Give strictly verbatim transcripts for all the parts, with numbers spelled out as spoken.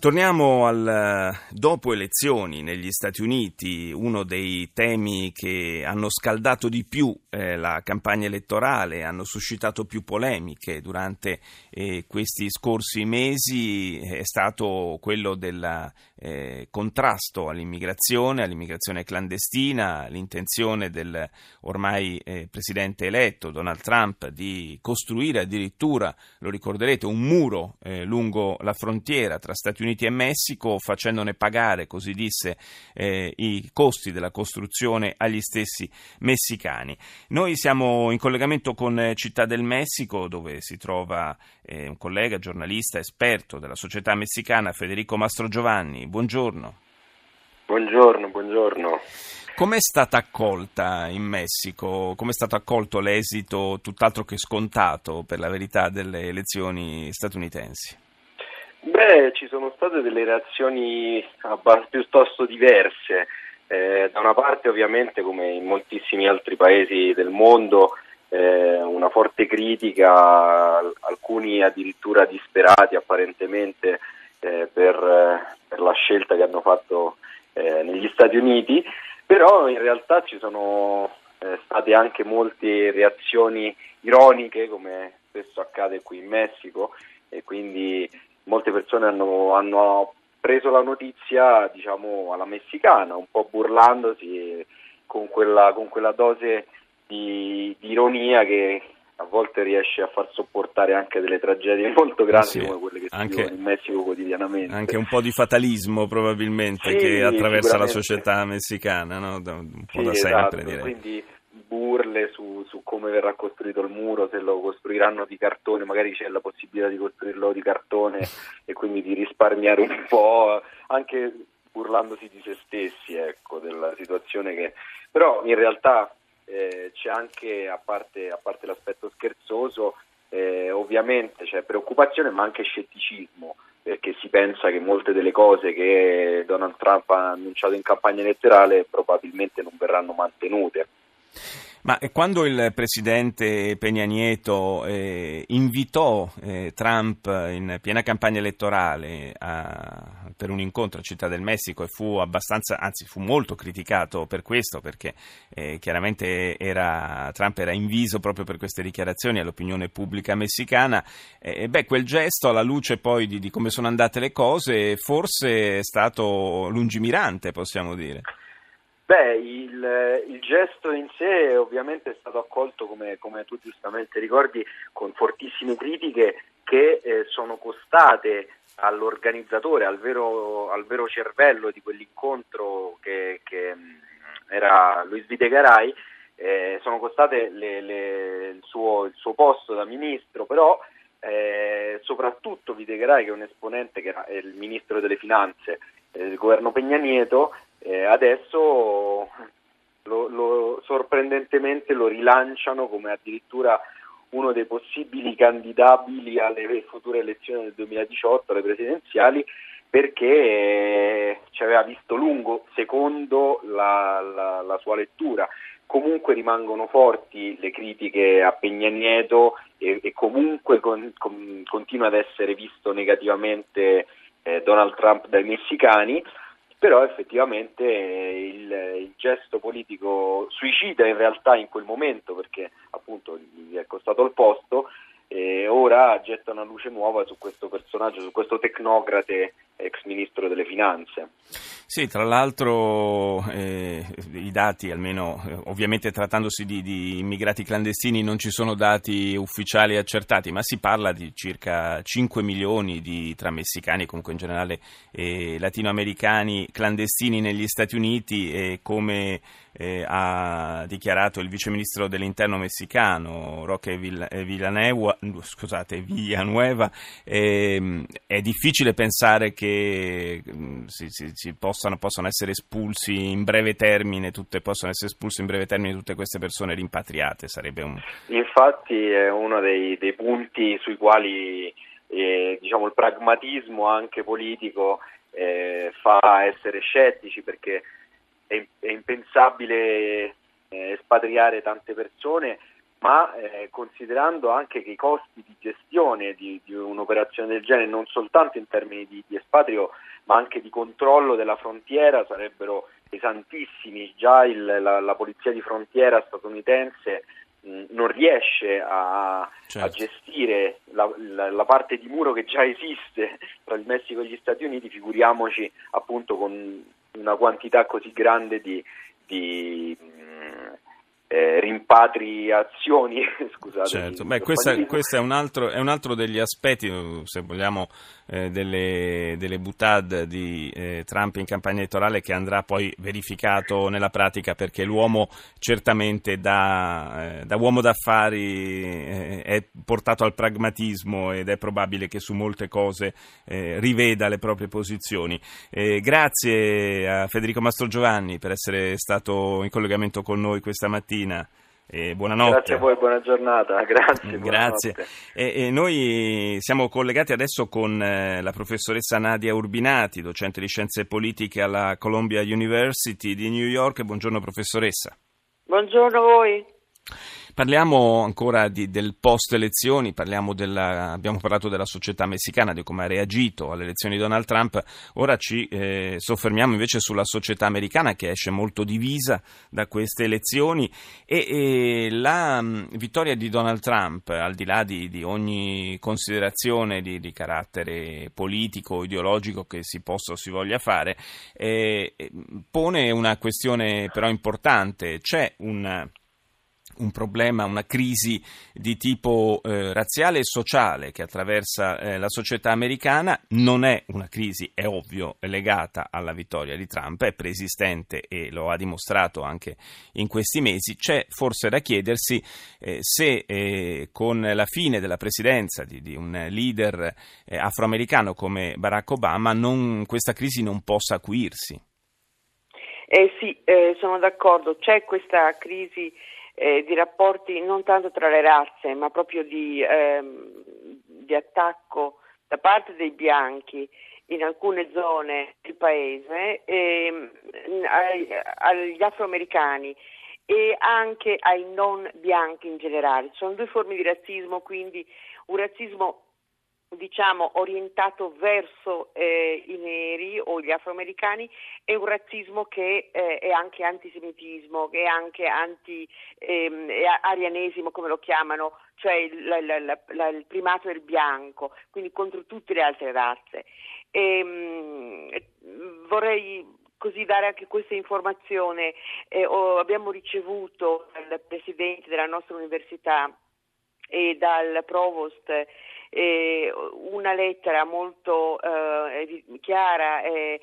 Torniamo al dopo elezioni negli Stati Uniti, uno dei temi che hanno scaldato di più eh, la campagna elettorale, hanno suscitato più polemiche durante eh, questi scorsi mesi, è stato quello del eh, contrasto all'immigrazione, all'immigrazione clandestina, l'intenzione del ormai eh, presidente eletto Donald Trump di costruire addirittura, lo ricorderete, un muro eh, lungo la frontiera tra Stati Uniti e Messico, facendone pagare, così disse, eh, i costi della costruzione agli stessi messicani. Noi siamo in collegamento con Città del Messico, dove si trova eh, un collega, giornalista, esperto della società messicana, Federico Mastrogiovanni. Buongiorno. Buongiorno, buongiorno. Com'è stata accolta in Messico? Com'è stato accolto l'esito, tutt'altro che scontato, per la verità, delle elezioni statunitensi? Beh, ci sono state delle reazioni piuttosto diverse, eh, da una parte ovviamente, come in moltissimi altri paesi del mondo, eh, una forte critica, alcuni addirittura disperati apparentemente eh, per, per la scelta che hanno fatto eh, negli Stati Uniti, però in realtà ci sono eh, state anche molte reazioni ironiche, come spesso accade qui in Messico, e quindi molte persone hanno, hanno preso la notizia, diciamo, alla messicana, un po' burlandosi, con quella, con quella dose di, di ironia che a volte riesce a far sopportare anche delle tragedie molto grandi, sì, come quelle che si vivono in Messico quotidianamente. Anche un po' di fatalismo probabilmente, sì, che attraversa la società messicana, no? Un po' sì, da sempre, esatto, direi. Quindi burle su, su come verrà costruito il muro, se lo costruiranno di cartone, magari c'è la possibilità di costruirlo di cartone e quindi di risparmiare un po', anche burlandosi di se stessi, ecco, della situazione che... Però in realtà eh, c'è anche, a parte, a parte l'aspetto scherzoso, eh, ovviamente c'è preoccupazione ma anche scetticismo, perché si pensa che molte delle cose che Donald Trump ha annunciato in campagna elettorale probabilmente non verranno mantenute. Ma quando il presidente Peña Nieto eh, invitò eh, Trump in piena campagna elettorale a, per un incontro a Città del Messico, e fu abbastanza, anzi fu molto criticato per questo, perché eh, chiaramente era, Trump era inviso proprio per queste dichiarazioni all'opinione pubblica messicana, eh, beh, quel gesto, alla luce poi di, di come sono andate le cose, forse è stato lungimirante, possiamo dire. Beh, il, il gesto in sé ovviamente è stato accolto, come, come tu giustamente ricordi, con fortissime critiche che eh, sono costate all'organizzatore, al vero, al vero cervello di quell'incontro che, che era Luis Videgaray, eh, sono costate le, le, il, suo, il suo posto da ministro, però eh, soprattutto Videgaray, che è un esponente, che era il ministro delle finanze del governo Peña Nieto, Eh, adesso lo, lo, sorprendentemente lo rilanciano come addirittura uno dei possibili candidabili alle future elezioni del duemiladiciotto, alle presidenziali, perché ci aveva visto lungo, secondo la, la, la sua lettura. Comunque rimangono forti le critiche a Peña Nieto e, e comunque con, con, continua ad essere visto negativamente eh, Donald Trump dai messicani. Però effettivamente il, il gesto politico suicida in realtà in quel momento, perché appunto gli è costato il posto, e ora getta una luce nuova su questo personaggio, su questo tecnocrate ex ministro delle finanze. Sì, tra l'altro eh, i dati, almeno eh, ovviamente trattandosi di, di immigrati clandestini, non ci sono dati ufficiali accertati, ma si parla di circa cinque milioni di, tra messicani e comunque in generale eh, latinoamericani clandestini negli Stati Uniti, e come eh, ha dichiarato il viceministro dell'interno messicano Roque Villanueva, scusate, Villanueva eh, è difficile pensare che mh, si, si, si possa Possono essere espulsi in breve termine tutte possono essere espulsi in breve termine tutte queste persone rimpatriate. Sarebbe un... Infatti è uno dei, dei punti sui quali eh, diciamo il pragmatismo anche politico eh, fa essere scettici, perché è, è impensabile eh, espatriare tante persone, ma eh, considerando anche che i costi di gestione di, di un'operazione del genere, non soltanto in termini di, di espatrio, ma anche di controllo della frontiera, sarebbero pesantissimi. Già il, la, la polizia di frontiera statunitense mh, non riesce a, certo. a gestire la, la, la parte di muro che già esiste tra il Messico e gli Stati Uniti, figuriamoci appunto con una quantità così grande di... di mh, Eh, rimpatriazioni, scusate. Certo, beh, questa, questa è, un altro, è un altro degli aspetti, se vogliamo, eh, delle, delle boutade di eh, Trump in campagna elettorale, che andrà poi verificato nella pratica, perché l'uomo certamente da, eh, da uomo d'affari eh, è portato al pragmatismo ed è probabile che su molte cose eh, riveda le proprie posizioni. Eh, grazie a Federico Mastrogiovanni per essere stato in collegamento con noi questa mattina. E buonanotte. Grazie a voi, buona giornata. Grazie. Grazie. E, e noi siamo collegati adesso con eh, la professoressa Nadia Urbinati, docente di scienze politiche alla Columbia University di New York. Buongiorno professoressa. Buongiorno a voi. Parliamo ancora di, del post-elezioni, parliamo della, abbiamo parlato della società messicana, di come ha reagito alle elezioni di Donald Trump. Ora ci eh, soffermiamo invece sulla società americana, che esce molto divisa da queste elezioni, e, e la mh, vittoria di Donald Trump, al di là di, di ogni considerazione di, di carattere politico o ideologico che si possa o si voglia fare, eh, pone una questione però importante. C'è un... un problema, una crisi di tipo eh, razziale e sociale che attraversa eh, la società americana. Non è una crisi, è ovvio, legata alla vittoria di Trump, è preesistente e lo ha dimostrato anche in questi mesi. C'è forse da chiedersi eh, se eh, con la fine della presidenza di, di un leader eh, afroamericano come Barack Obama non, questa crisi non possa acuirsi. Eh sì, eh, sono d'accordo, c'è questa crisi Eh, di rapporti non tanto tra le razze, ma proprio di, ehm, di attacco da parte dei bianchi in alcune zone del paese ehm, ai, agli afroamericani e anche ai non bianchi in generale. Sono due forme di razzismo, quindi un razzismo diciamo orientato verso eh, i neri o gli afroamericani, è un razzismo che eh, è anche antisemitismo, che è anche anti ehm, arianesimo, come lo chiamano, cioè il, la, la, la, il primato del bianco, quindi contro tutte le altre razze. Ehm, vorrei così dare anche questa informazione. Eh, oh, abbiamo ricevuto dal presidente della nostra università e dal provost eh, una lettera molto eh, chiara eh,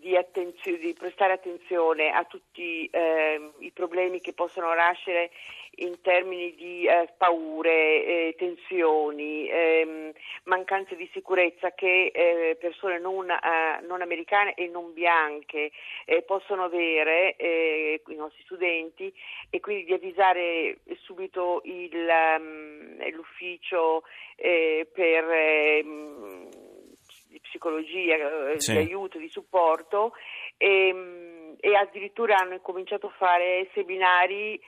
di, attenzio- di prestare attenzione a tutti eh, i problemi che possono nascere in termini di eh, paure, eh, tensioni, eh, mancanze di sicurezza che eh, persone non, eh, non americane e non bianche eh, possono avere, eh, i nostri studenti, e quindi di avvisare subito il, um, l'ufficio eh, per eh, di psicologia, eh, sì. di aiuto, di supporto, e, e addirittura hanno cominciato a fare seminari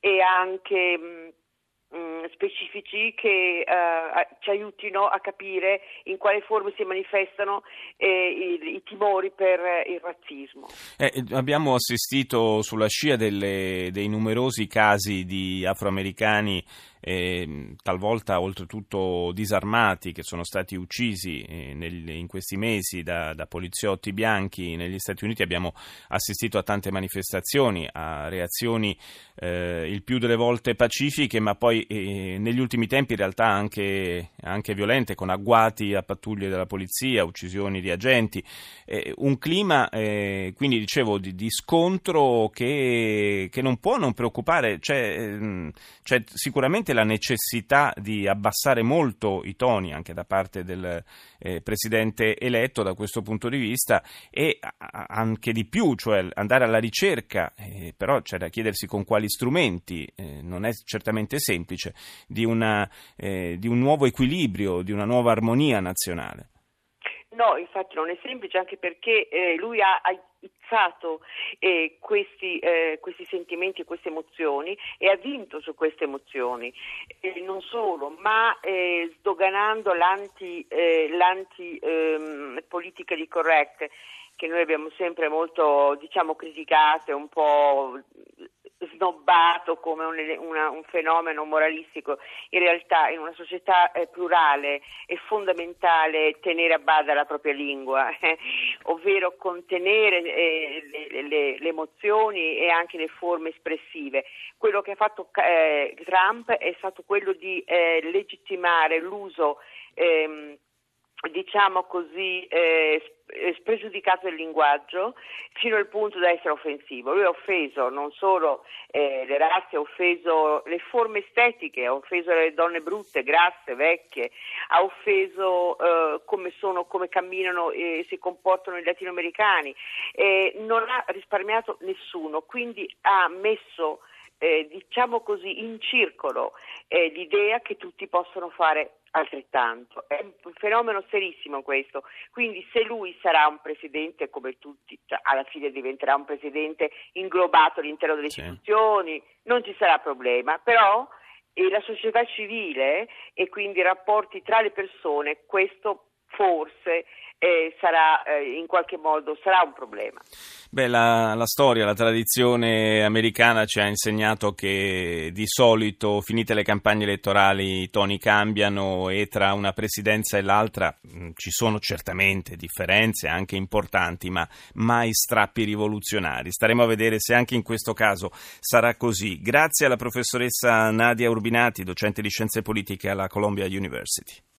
e anche mh, specifici che uh, ci aiutino a capire in quale forma si manifestano eh, i, i timori per il razzismo. Eh, abbiamo assistito sulla scia delle, dei numerosi casi di afroamericani Eh, talvolta oltretutto disarmati, che sono stati uccisi eh, nel, in questi mesi da, da poliziotti bianchi negli Stati Uniti. Abbiamo assistito a tante manifestazioni, a reazioni eh, il più delle volte pacifiche, ma poi eh, negli ultimi tempi in realtà anche, anche violente, con agguati a pattuglie della polizia, uccisioni di agenti, eh, un clima eh, quindi dicevo di, di scontro che, che non può non preoccupare. C'è, c'è sicuramente la necessità di abbassare molto i toni anche da parte del eh, presidente eletto da questo punto di vista, e a- anche di più, cioè andare alla ricerca, eh, però c'è da chiedersi con quali strumenti, eh, non è certamente semplice, di, una, eh, di un nuovo equilibrio, di una nuova armonia nazionale. No, infatti non è semplice, anche perché eh, lui ha aizzato eh, questi, eh, questi sentimenti e queste emozioni e ha vinto su queste emozioni, eh, non solo, ma eh, sdoganando l'anti, eh, l'anti ehm, politically correct, che noi abbiamo sempre molto, diciamo, criticato e un po' snobbato come un, una, un fenomeno moralistico. In realtà in una società eh, plurale è fondamentale tenere a bada la propria lingua, eh, ovvero contenere eh, le, le, le emozioni e anche le forme espressive. Quello che ha fatto eh, Trump è stato quello di eh, legittimare l'uso ehm, diciamo così eh, spregiudicato del linguaggio fino al punto da essere offensivo. Lui ha offeso non solo eh, le razze, ha offeso le forme estetiche, ha offeso le donne brutte, grasse, vecchie, ha offeso eh, come sono, come camminano e si comportano i latinoamericani, eh, non ha risparmiato nessuno, quindi ha messo eh, diciamo così in circolo eh, l'idea che tutti possono fare altrettanto. È un fenomeno serissimo questo, quindi se lui sarà un presidente come tutti, cioè alla fine diventerà un presidente inglobato all'interno delle sì. istituzioni, non ci sarà problema, però eh, la società civile e quindi i rapporti tra le persone, questo forse eh, sarà eh, in qualche modo sarà un problema. Beh, la, la storia, la tradizione americana ci ha insegnato che di solito, finite le campagne elettorali, i toni cambiano e tra una presidenza e l'altra mh, ci sono certamente differenze anche importanti, ma mai strappi rivoluzionari. Staremo a vedere se anche in questo caso sarà così. Grazie alla professoressa Nadia Urbinati, docente di scienze politiche alla Columbia University.